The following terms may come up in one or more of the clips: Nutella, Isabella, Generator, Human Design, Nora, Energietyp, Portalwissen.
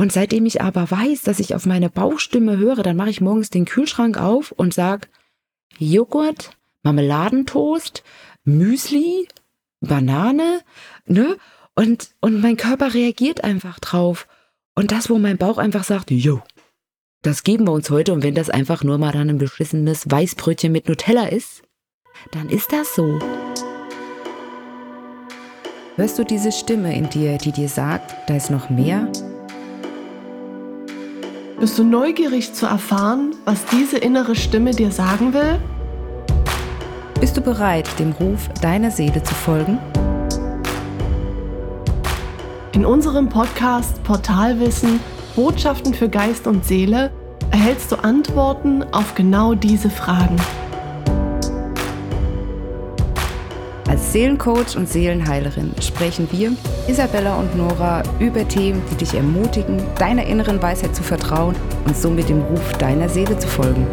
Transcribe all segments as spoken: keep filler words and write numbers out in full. Und seitdem ich aber weiß, dass ich auf meine Bauchstimme höre, dann mache ich morgens den Kühlschrank auf und sage Joghurt, Marmeladentoast, Müsli, Banane, ne? Und, und mein Körper reagiert einfach drauf. Und das, wo mein Bauch einfach sagt, jo, das geben wir uns heute. Und wenn das einfach nur mal dann ein beschissenes Weißbrötchen mit Nutella ist, dann ist das so. Hörst du diese Stimme in dir, die dir sagt, da ist noch mehr? Bist du neugierig zu erfahren, was diese innere Stimme dir sagen will? Bist du bereit, dem Ruf deiner Seele zu folgen? In unserem Podcast Portalwissen – Botschaften für Geist und Seele erhältst du Antworten auf genau diese Fragen. Als Seelencoach und Seelenheilerin sprechen wir, Isabella und Nora, über Themen, die dich ermutigen, deiner inneren Weisheit zu vertrauen und somit dem Ruf deiner Seele zu folgen.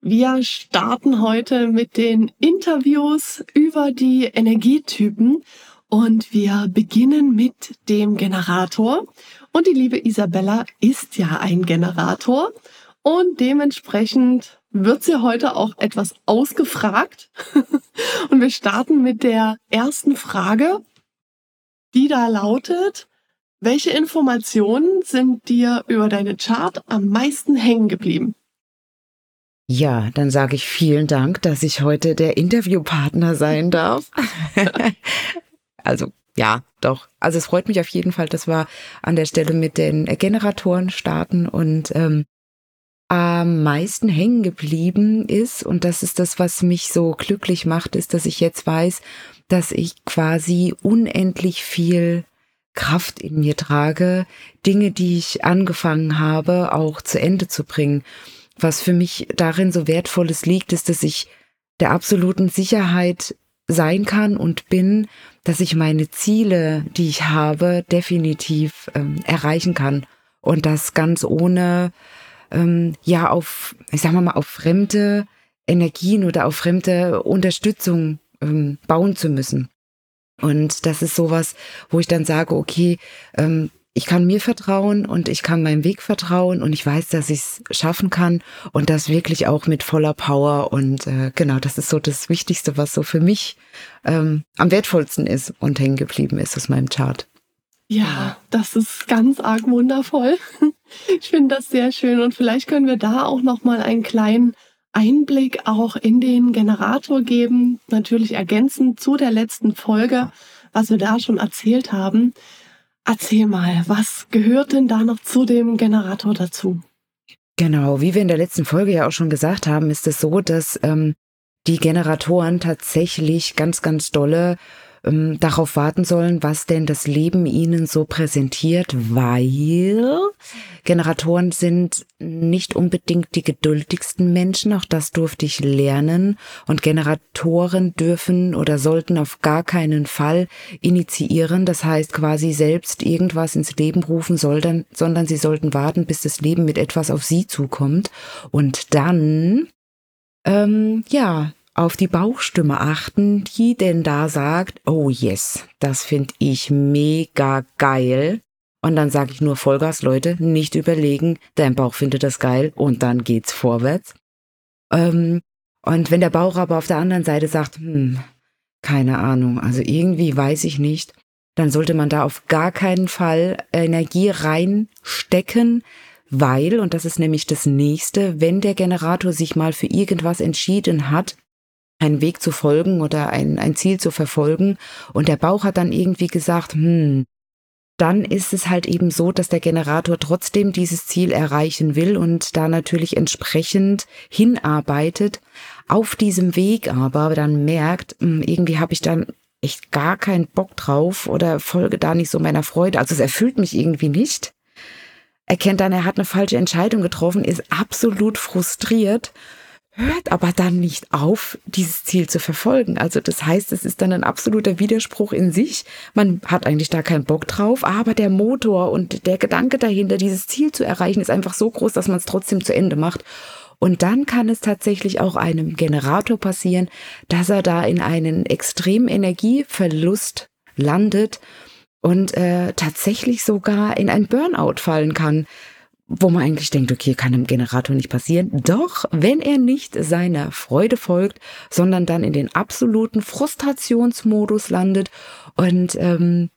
Wir starten heute mit den Interviews über die Energietypen und wir beginnen mit dem Generator. Und die liebe Isabella ist ja ein Generator und dementsprechend wird sie heute auch etwas ausgefragt. Und wir starten mit der ersten Frage, die da lautet: Welche Informationen sind dir über deine Chart am meisten hängen geblieben? Ja, dann sage ich vielen Dank, dass ich heute der Interviewpartner sein darf. Also ja, doch. Also es freut mich auf jeden Fall, dass wir an der Stelle mit den Generatoren starten. Und ähm, am meisten hängen geblieben ist, und das ist das, was mich so glücklich macht, ist, dass ich jetzt weiß, dass ich quasi unendlich viel Kraft in mir trage, Dinge, die ich angefangen habe, auch zu Ende zu bringen. Was für mich darin so Wertvolles liegt, ist, dass ich der absoluten Sicherheit sein kann und bin, dass ich meine Ziele, die ich habe, definitiv ähm, erreichen kann. Und das ganz ohne, ähm, ja, auf, ich sag mal mal, auf fremde Energien oder auf fremde Unterstützung ähm, bauen zu müssen. Und das ist sowas, wo ich dann sage, okay, ähm, ich kann mir vertrauen und ich kann meinem Weg vertrauen und ich weiß, dass ich es schaffen kann und das wirklich auch mit voller Power. Und äh, genau, das ist so das Wichtigste, was so für mich ähm, am wertvollsten ist und hängen geblieben ist aus meinem Chart. Ja, das ist ganz arg wundervoll. Ich finde das sehr schön und vielleicht können wir da auch nochmal einen kleinen Einblick auch in den Generator geben, natürlich ergänzend zu der letzten Folge, was wir da schon erzählt haben. Erzähl mal, was gehört denn da noch zu dem Generator dazu? Genau, wie wir in der letzten Folge ja auch schon gesagt haben, ist es so, dass ähm, die Generatoren tatsächlich ganz, ganz dolle ähm, darauf warten sollen, was denn das Leben ihnen so präsentiert, weil Generatoren sind nicht unbedingt die geduldigsten Menschen, auch das durfte ich lernen. Und Generatoren dürfen oder sollten auf gar keinen Fall initiieren, das heißt quasi selbst irgendwas ins Leben rufen, sollten, sondern sie sollten warten, bis das Leben mit etwas auf sie zukommt. Und dann, ähm, ja, auf die Bauchstimme achten, die denn da sagt, oh yes, das finde ich mega geil. Und dann sage ich nur Vollgas, Leute, nicht überlegen, dein Bauch findet das geil und dann geht's vorwärts. Ähm, und wenn der Bauch aber auf der anderen Seite sagt, hm, keine Ahnung, also irgendwie weiß ich nicht, dann sollte man da auf gar keinen Fall Energie reinstecken, weil, und das ist nämlich das Nächste, wenn der Generator sich mal für irgendwas entschieden hat, einen Weg zu folgen oder ein, ein Ziel zu verfolgen und der Bauch hat dann irgendwie gesagt, hm, dann ist es halt eben so, dass der Generator trotzdem dieses Ziel erreichen will und da natürlich entsprechend hinarbeitet. Auf diesem Weg aber dann merkt, irgendwie habe ich dann echt gar keinen Bock drauf oder folge da nicht so meiner Freude. Also es erfüllt mich irgendwie nicht. Erkennt dann, er hat eine falsche Entscheidung getroffen, ist absolut frustriert, hört aber dann nicht auf, dieses Ziel zu verfolgen. Also das heißt, es ist dann ein absoluter Widerspruch in sich. Man hat eigentlich da keinen Bock drauf, aber der Motor und der Gedanke dahinter, dieses Ziel zu erreichen, ist einfach so groß, dass man es trotzdem zu Ende macht. Und dann kann es tatsächlich auch einem Generator passieren, dass er da in einen extremen Energieverlust landet und äh, tatsächlich sogar in ein Burnout fallen kann, wo man eigentlich denkt, okay, kann einem Generator nicht passieren. Doch, wenn er nicht seiner Freude folgt, sondern dann in den absoluten Frustrationsmodus landet und ähm,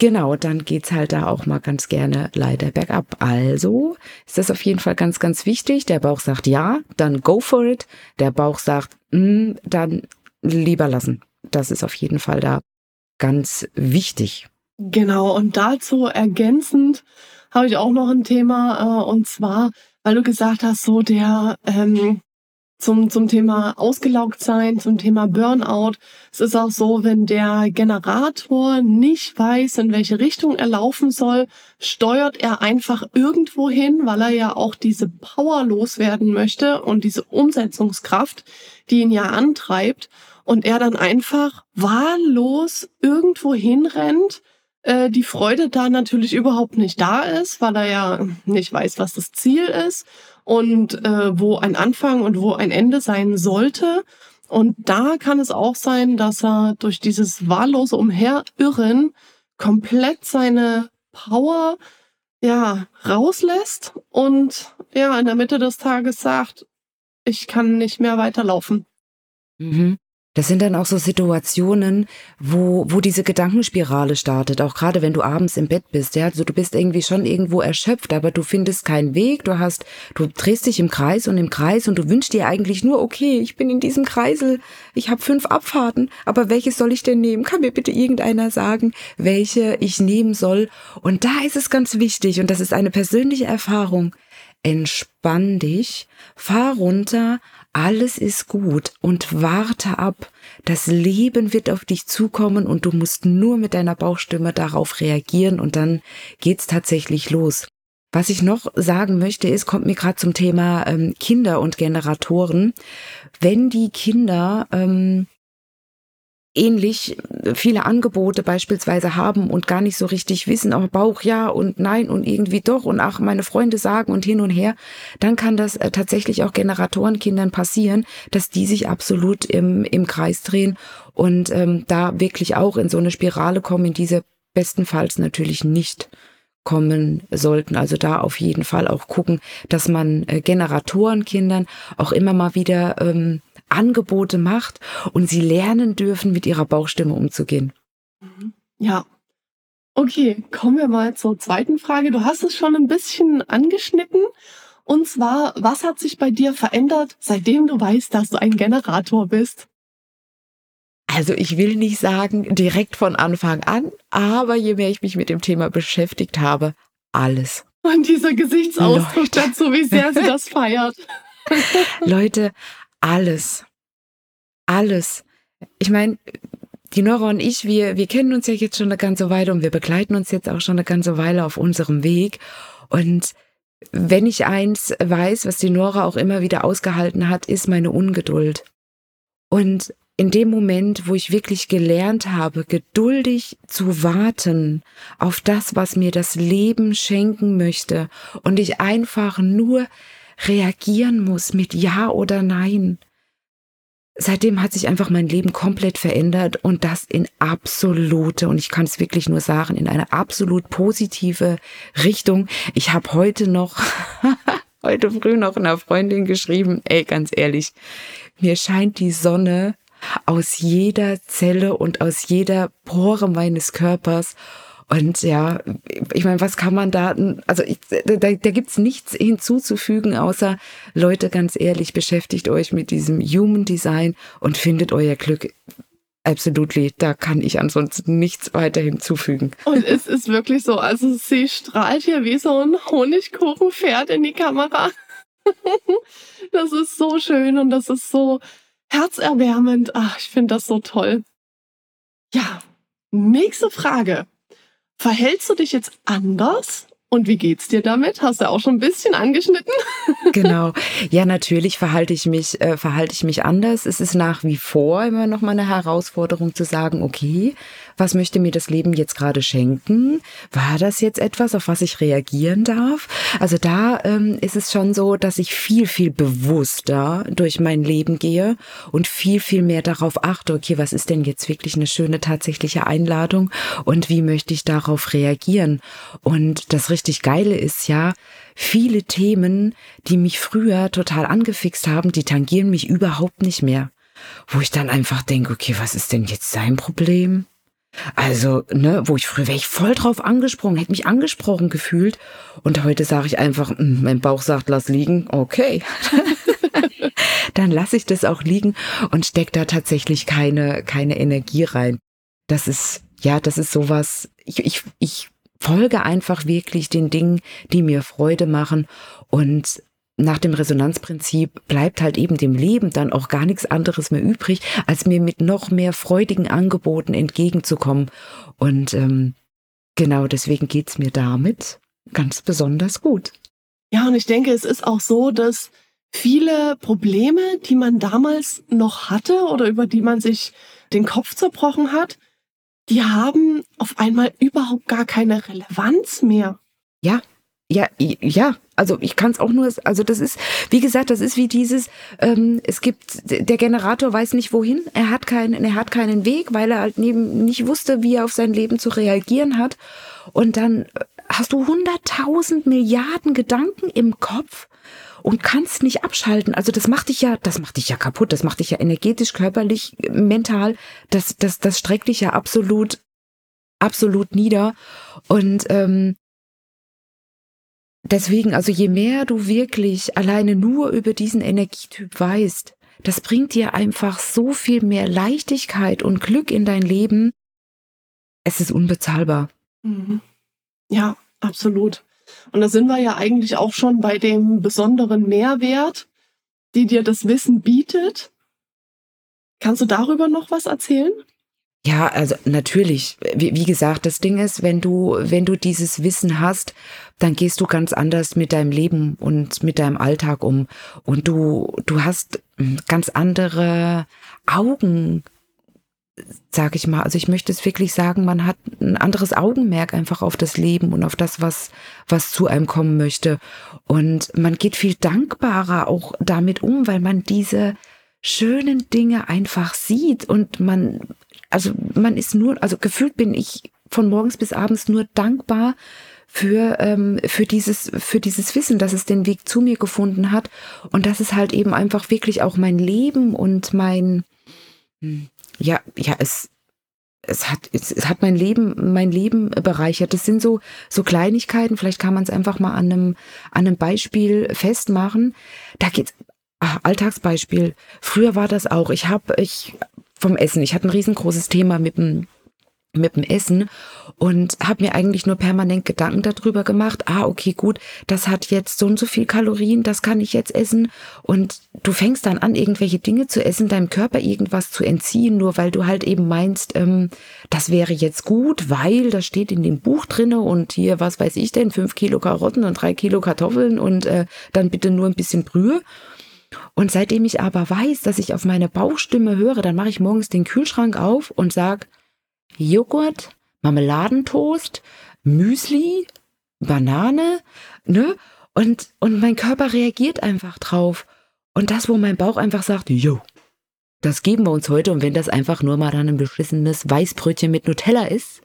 genau, dann geht's halt da auch mal ganz gerne leider bergab. Also ist das auf jeden Fall ganz, ganz wichtig. Der Bauch sagt ja, dann go for it. Der Bauch sagt, mh, dann lieber lassen. Das ist auf jeden Fall da ganz wichtig. Genau, und dazu ergänzend habe ich auch noch ein Thema, äh, und zwar, weil du gesagt hast, so der ähm, zum zum Thema ausgelaugt sein, zum Thema Burnout. Es ist auch so, wenn der Generator nicht weiß, in welche Richtung er laufen soll, steuert er einfach irgendwo hin, weil er ja auch diese Power loswerden möchte und diese Umsetzungskraft, die ihn ja antreibt, und er dann einfach wahllos irgendwo hinrennt, die Freude da natürlich überhaupt nicht da ist, weil er ja nicht weiß, was das Ziel ist und äh, wo ein Anfang und wo ein Ende sein sollte. Und da kann es auch sein, dass er durch dieses wahllose Umherirren komplett seine Power ja rauslässt und ja in der Mitte des Tages sagt, ich kann nicht mehr weiterlaufen. Mhm. Das sind dann auch so Situationen, wo wo diese Gedankenspirale startet, auch gerade wenn du abends im Bett bist, ja, also du bist irgendwie schon irgendwo erschöpft, aber du findest keinen Weg, du hast, du drehst dich im Kreis und im Kreis und du wünschst dir eigentlich nur, okay, ich bin in diesem Kreisel, ich habe fünf Abfahrten, aber welches soll ich denn nehmen? Kann mir bitte irgendeiner sagen, welche ich nehmen soll? Und da ist es ganz wichtig, und das ist eine persönliche Erfahrung, entspann dich, fahr runter, alles ist gut und warte ab. Das Leben wird auf dich zukommen und du musst nur mit deiner Bauchstimme darauf reagieren und dann geht's tatsächlich los. Was ich noch sagen möchte ist, kommt mir gerade zum Thema ähm, Kinder und Generatoren. Wenn die Kinder ähm, ähnlich viele Angebote beispielsweise haben und gar nicht so richtig wissen, auch Bauch ja und nein und irgendwie doch und ach, meine Freunde sagen und hin und her, dann kann das tatsächlich auch Generatorenkindern passieren, dass die sich absolut im, im Kreis drehen und ähm, da wirklich auch in so eine Spirale kommen, in die sie bestenfalls natürlich nicht kommen sollten. Also da auf jeden Fall auch gucken, dass man Generatorenkindern auch immer mal wieder ähm, Angebote macht und sie lernen dürfen, mit ihrer Bauchstimme umzugehen. Ja. Okay, kommen wir mal zur zweiten Frage. Du hast es schon ein bisschen angeschnitten. Und zwar, was hat sich bei dir verändert, seitdem du weißt, dass du ein Generator bist? Also ich will nicht sagen, direkt von Anfang an, aber je mehr ich mich mit dem Thema beschäftigt habe, alles. Und dieser Gesichtsausdruck dazu, wie sehr sie das feiert. Leute, Alles. Alles. Ich meine, die Nora und ich, wir, wir kennen uns ja jetzt schon eine ganze Weile und wir begleiten uns jetzt auch schon eine ganze Weile auf unserem Weg. Und wenn ich eins weiß, was die Nora auch immer wieder ausgehalten hat, ist meine Ungeduld. Und in dem Moment, wo ich wirklich gelernt habe, geduldig zu warten auf das, was mir das Leben schenken möchte und ich einfach nur reagieren muss mit Ja oder Nein. Seitdem hat sich einfach mein Leben komplett verändert und das in absolute, und ich kann es wirklich nur sagen, in eine absolut positive Richtung. Ich habe heute noch, heute früh noch einer Freundin geschrieben, ey, ganz ehrlich, mir scheint die Sonne aus jeder Zelle und aus jeder Pore meines Körpers. Und ja, ich meine, was kann man da, also ich, da, da gibt's nichts hinzuzufügen, außer, Leute, ganz ehrlich, beschäftigt euch mit diesem Human Design und findet euer Glück. Absolutely, da kann ich ansonsten nichts weiter hinzufügen. Und es ist wirklich so, also sie strahlt hier wie so ein Honigkuchenpferd in die Kamera. Das ist so schön und das ist so herzerwärmend. Ach, ich finde das so toll. Ja, nächste Frage. Verhältst du dich jetzt anders Und wie geht's dir damit? Hast du auch schon ein bisschen angeschnitten? Genau. Ja, natürlich verhalte ich mich, äh, verhalte ich mich anders. Es ist nach wie vor immer noch mal eine Herausforderung zu sagen, okay, was möchte mir das Leben jetzt gerade schenken? War das jetzt etwas, auf was ich reagieren darf? Also da ähm, ist es schon so, dass ich viel, viel bewusster durch mein Leben gehe und viel, viel mehr darauf achte, okay, was ist denn jetzt wirklich eine schöne tatsächliche Einladung und wie möchte ich darauf reagieren? Und das richtig Geile ist ja, viele Themen, die mich früher total angefixt haben, die tangieren mich überhaupt nicht mehr. Wo ich dann einfach denke, okay, was ist denn jetzt sein Problem? Also, ne, wo ich früher wäre ich voll drauf angesprungen, hätte mich angesprochen gefühlt. Und heute sage ich einfach, mein Bauch sagt, lass liegen, okay. Dann lasse ich das auch liegen und stecke da tatsächlich keine, keine Energie rein. Das ist, ja, das ist sowas, ich, ich, ich folge einfach wirklich den Dingen, die mir Freude machen, und nach dem Resonanzprinzip bleibt halt eben dem Leben dann auch gar nichts anderes mehr übrig, als mir mit noch mehr freudigen Angeboten entgegenzukommen. Und ähm, genau deswegen geht's mir damit ganz besonders gut. Ja, und ich denke, es ist auch so, dass viele Probleme, die man damals noch hatte oder über die man sich den Kopf zerbrochen hat, die haben auf einmal überhaupt gar keine Relevanz mehr. Ja, ja, ja. Also ich kann es auch nur, also das ist, wie gesagt, das ist wie dieses, ähm, es gibt, der Generator weiß nicht wohin, er hat keinen, er hat keinen Weg, weil er halt neben nicht wusste, wie er auf sein Leben zu reagieren hat. Und dann hast du hunderttausend Milliarden Gedanken im Kopf und kannst nicht abschalten. Also das macht dich ja, das macht dich ja kaputt, das macht dich ja energetisch, körperlich, mental, das, das, das streckt dich ja absolut, absolut nieder. Und ähm, deswegen, also je mehr du wirklich alleine nur über diesen Energietyp weißt, das bringt dir einfach so viel mehr Leichtigkeit und Glück in dein Leben. Es ist unbezahlbar. Mhm. Ja, absolut. Und da sind wir ja eigentlich auch schon bei dem besonderen Mehrwert, die dir das Wissen bietet. Kannst du darüber noch was erzählen? Ja, also natürlich. Wie, wie gesagt, das Ding ist, wenn du, wenn du dieses Wissen hast, dann gehst du ganz anders mit deinem Leben und mit deinem Alltag um. Und du, du hast ganz andere Augen, sag ich mal, also ich möchte es wirklich sagen, man hat ein anderes Augenmerk einfach auf das Leben und auf das, was, was zu einem kommen möchte. Und man geht viel dankbarer auch damit um, weil man diese schönen Dinge einfach sieht und man, also man ist nur, also gefühlt bin ich von morgens bis abends nur dankbar für, ähm, für dieses, für dieses Wissen, dass es den Weg zu mir gefunden hat und dass es halt eben einfach wirklich auch mein Leben und mein, hm, Ja, ja, es, es hat, es, es hat mein Leben, mein Leben bereichert. Das sind so, so Kleinigkeiten. Vielleicht kann man es einfach mal an einem, an einem Beispiel festmachen. Da geht's, ach, Alltagsbeispiel. Früher war das auch. Ich habe, ich, vom Essen. Ich hatte ein riesengroßes Thema mit dem, mit dem Essen und habe mir eigentlich nur permanent Gedanken darüber gemacht, ah, okay, gut, das hat jetzt so und so viel Kalorien, das kann ich jetzt essen, und du fängst dann an, irgendwelche Dinge zu essen, deinem Körper irgendwas zu entziehen, nur weil du halt eben meinst, ähm, das wäre jetzt gut, weil das steht in dem Buch drinne und hier, was weiß ich denn, fünf Kilo Karotten und drei Kilo Kartoffeln und äh, dann bitte nur ein bisschen Brühe. Und seitdem ich aber weiß, dass ich auf meine Bauchstimme höre, dann mache ich morgens den Kühlschrank auf und sag, Joghurt, Marmeladentoast, Müsli, Banane, ne? Und, und mein Körper reagiert einfach drauf. Und das, wo mein Bauch einfach sagt, jo, das geben wir uns heute. Und wenn das einfach nur mal dann ein beschissenes Weißbrötchen mit Nutella ist,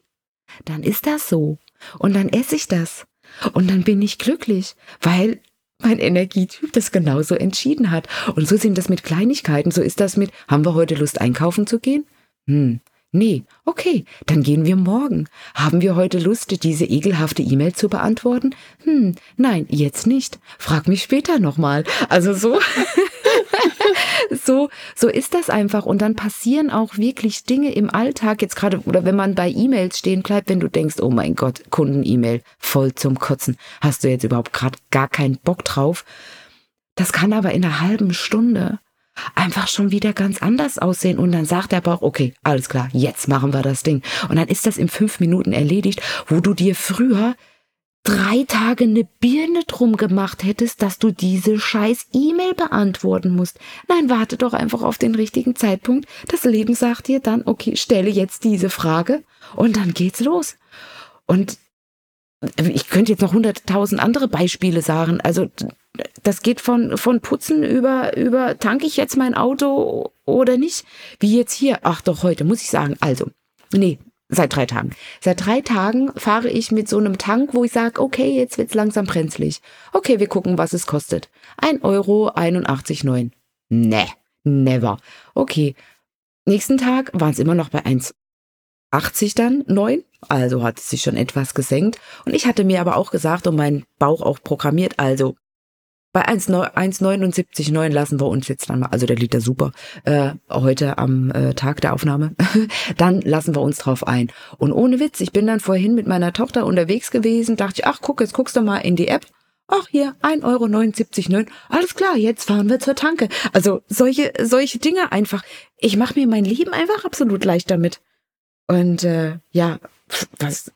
dann ist das so. Und dann esse ich das. Und dann bin ich glücklich, weil mein Energietyp das genauso entschieden hat. Und so sind das mit Kleinigkeiten. So ist das mit, haben wir heute Lust, einkaufen zu gehen? Hm. Nee, okay, dann gehen wir morgen. Haben wir heute Lust, diese ekelhafte E-Mail zu beantworten? Hm, nein, jetzt nicht. Frag mich später nochmal. Also so, so, so ist das einfach. Und dann passieren auch wirklich Dinge im Alltag, jetzt gerade, oder wenn man bei E-Mails stehen bleibt, wenn du denkst, oh mein Gott, Kunden-E-Mail, voll zum Kotzen. Hast du jetzt überhaupt gerade gar keinen Bock drauf? Das kann aber in einer halben Stunde einfach schon wieder ganz anders aussehen, und dann sagt der Bauch, okay, alles klar, jetzt machen wir das Ding. Und dann ist das in fünf Minuten erledigt, wo du dir früher drei Tage eine Birne drum gemacht hättest, dass du diese scheiß E-Mail beantworten musst. Nein, warte doch einfach auf den richtigen Zeitpunkt. Das Leben sagt dir dann, okay, stelle jetzt diese Frage und dann geht's los. Und ich könnte jetzt noch hunderttausend andere Beispiele sagen. Also das geht von von Putzen über, über tanke ich jetzt mein Auto oder nicht? Wie jetzt hier. Ach doch, heute muss ich sagen, also, nee, seit drei Tagen. Seit drei Tagen fahre ich mit so einem Tank, wo ich sage, okay, jetzt wird's langsam brenzlig. Okay, wir gucken, was es kostet. ein Euro einundachtzig Komma neun. Nee, never. Okay, nächsten Tag waren es immer noch bei eins Komma achtzig dann, neun. Also hat es sich schon etwas gesenkt. Und ich hatte mir aber auch gesagt und meinen Bauch auch programmiert, also bei eins Komma neunundsiebzig Komma neun lassen wir uns jetzt dann mal, also der Liter super, äh, heute am äh, Tag der Aufnahme, dann lassen wir uns drauf ein. Und ohne Witz, ich bin dann vorhin mit meiner Tochter unterwegs gewesen, dachte ich, ach guck, jetzt guckst du mal in die App. Ach hier, ein Euro neunundsiebzig Komma neun, alles klar, jetzt fahren wir zur Tanke. Also solche solche Dinge einfach. Ich mache mir mein Leben einfach absolut leicht damit. Und äh, ja, was...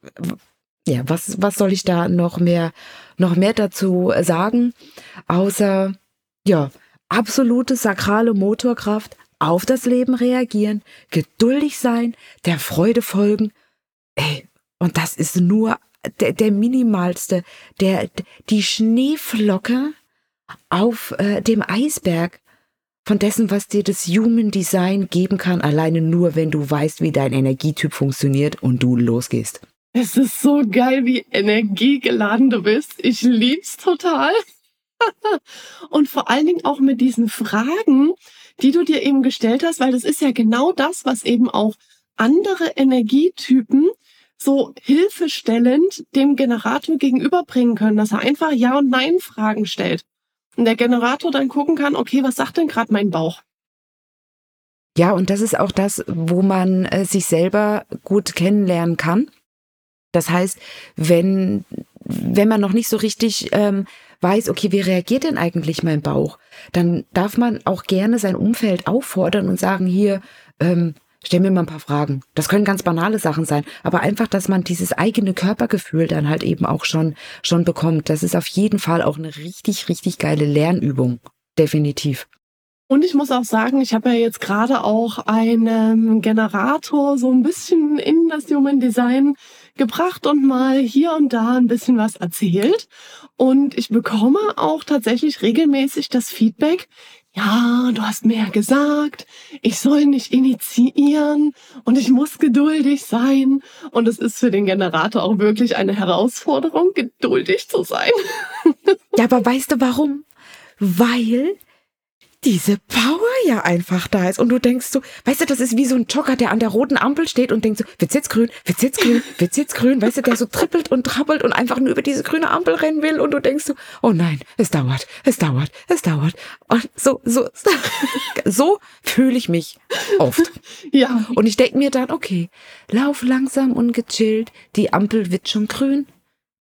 Ja, was, was soll ich da noch mehr, noch mehr dazu sagen? Außer, ja, absolute sakrale Motorkraft, auf das Leben reagieren, geduldig sein, der Freude folgen. Ey, und das ist nur der, der minimalste, der, die Schneeflocke auf äh, dem Eisberg von dessen, was dir das Human Design geben kann, alleine nur, wenn du weißt, wie dein Energietyp funktioniert und du losgehst. Es ist so geil, wie energiegeladen du bist. Ich lieb's total. Und vor allen Dingen auch mit diesen Fragen, die du dir eben gestellt hast, weil das ist ja genau das, was eben auch andere Energietypen so hilfestellend dem Generator gegenüberbringen können, dass er einfach Ja- und Nein-Fragen stellt. Und der Generator dann gucken kann, okay, was sagt denn gerade mein Bauch? Ja, und das ist auch das, wo man äh, sich selber gut kennenlernen kann. Das heißt, wenn, wenn man noch nicht so richtig ähm, weiß, okay, wie reagiert denn eigentlich mein Bauch, dann darf man auch gerne sein Umfeld auffordern und sagen, hier, ähm, stell mir mal ein paar Fragen. Das können ganz banale Sachen sein, aber einfach, dass man dieses eigene Körpergefühl dann halt eben auch schon, schon bekommt. Das ist auf jeden Fall auch eine richtig, richtig geile Lernübung, definitiv. Und ich muss auch sagen, ich habe ja jetzt gerade auch einen Generator so ein bisschen in das Human Design gebracht und mal hier und da ein bisschen was erzählt. Und ich bekomme auch tatsächlich regelmäßig das Feedback, ja, du hast mir ja gesagt, ich soll nicht initiieren und ich muss geduldig sein. Und es ist für den Generator auch wirklich eine Herausforderung, geduldig zu sein. Ja, aber weißt du warum? Weil diese Power ja einfach da ist. Und du denkst so, weißt du, das ist wie so ein Jogger, der an der roten Ampel steht und denkt so, wird's jetzt grün, wird's jetzt grün, wird's jetzt grün, weißt du, der so trippelt und trappelt und einfach nur über diese grüne Ampel rennen will und du denkst so, oh nein, es dauert, es dauert, es dauert. Und so, so, so fühle ich mich oft. Ja. Und ich denke mir dann, okay, lauf langsam und gechillt, die Ampel wird schon grün.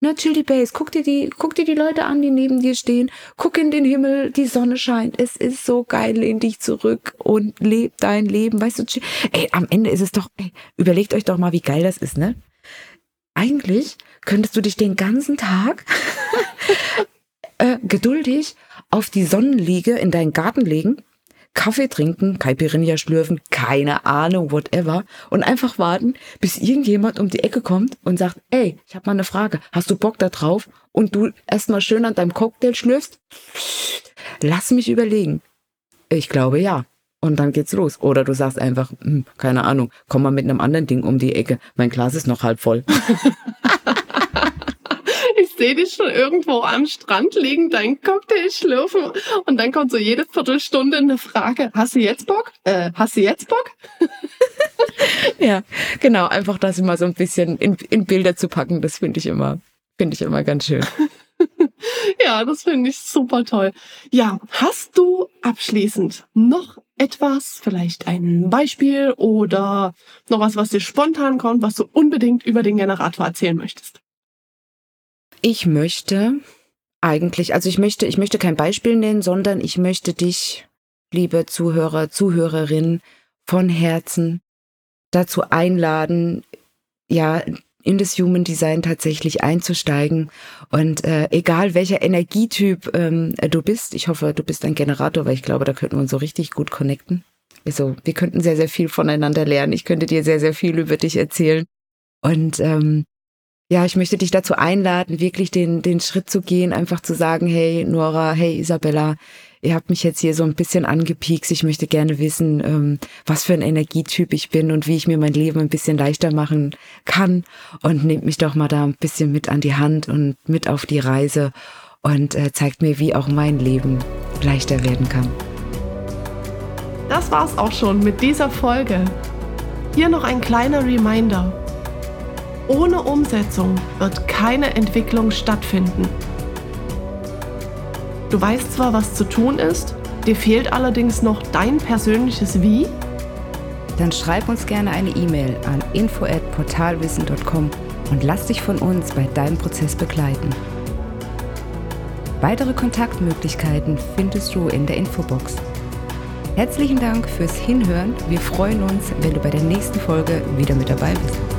Na, chill die Base, guck dir die, guck dir die Leute an, die neben dir stehen, guck in den Himmel, die Sonne scheint, es ist so geil, lehn dich zurück und leb dein Leben, weißt du, chill. Ey, am Ende ist es doch, ey, überlegt euch doch mal, wie geil das ist, ne? Eigentlich könntest du dich den ganzen Tag äh, geduldig auf die Sonnenliege in deinen Garten legen, Kaffee trinken, Caipirinha schlürfen, keine Ahnung, whatever. Und einfach warten, bis irgendjemand um die Ecke kommt und sagt, ey, ich habe mal eine Frage, hast du Bock da drauf? Und du erstmal schön an deinem Cocktail schlürfst? Lass mich überlegen. Ich glaube, ja. Und dann geht's los. Oder du sagst einfach, hm, keine Ahnung, komm mal mit einem anderen Ding um die Ecke. Mein Glas ist noch halb voll. Ich sehe dich schon irgendwo am Strand liegen, deinen Cocktail schlürfen und dann kommt so jede Viertelstunde eine Frage, hast du jetzt Bock? Äh, hast du jetzt Bock? Ja, genau, einfach das immer so ein bisschen in, in Bilder zu packen, das finde ich immer, finde ich immer ganz schön. Ja, das finde ich super toll. Ja, hast du abschließend noch etwas, vielleicht ein Beispiel oder noch was, was dir spontan kommt, was du unbedingt über den Generator erzählen möchtest? Ich möchte eigentlich, also ich möchte, ich möchte kein Beispiel nennen, sondern ich möchte dich, liebe Zuhörer, Zuhörerinnen, von Herzen dazu einladen, ja, in das Human Design tatsächlich einzusteigen. Und äh, egal welcher Energietyp ähm, du bist, ich hoffe, du bist ein Generator, weil ich glaube, da könnten wir uns so richtig gut connecten. Also wir könnten sehr, sehr viel voneinander lernen. Ich könnte dir sehr, sehr viel über dich erzählen. Und ähm, ja, ich möchte dich dazu einladen, wirklich den den Schritt zu gehen, einfach zu sagen, hey Nora, hey Isabella, ihr habt mich jetzt hier so ein bisschen angepiekst. Ich möchte gerne wissen, ähm, was für ein Energietyp ich bin und wie ich mir mein Leben ein bisschen leichter machen kann. Und nehmt mich doch mal da ein bisschen mit an die Hand und mit auf die Reise und äh, zeigt mir, wie auch mein Leben leichter werden kann. Das war's auch schon mit dieser Folge. Hier noch ein kleiner Reminder. Ohne Umsetzung wird keine Entwicklung stattfinden. Du weißt zwar, was zu tun ist, dir fehlt allerdings noch dein persönliches Wie? Dann schreib uns gerne eine E-Mail an info at portalwissen dot com und lass dich von uns bei deinem Prozess begleiten. Weitere Kontaktmöglichkeiten findest du in der Infobox. Herzlichen Dank fürs Hinhören. Wir freuen uns, wenn du bei der nächsten Folge wieder mit dabei bist.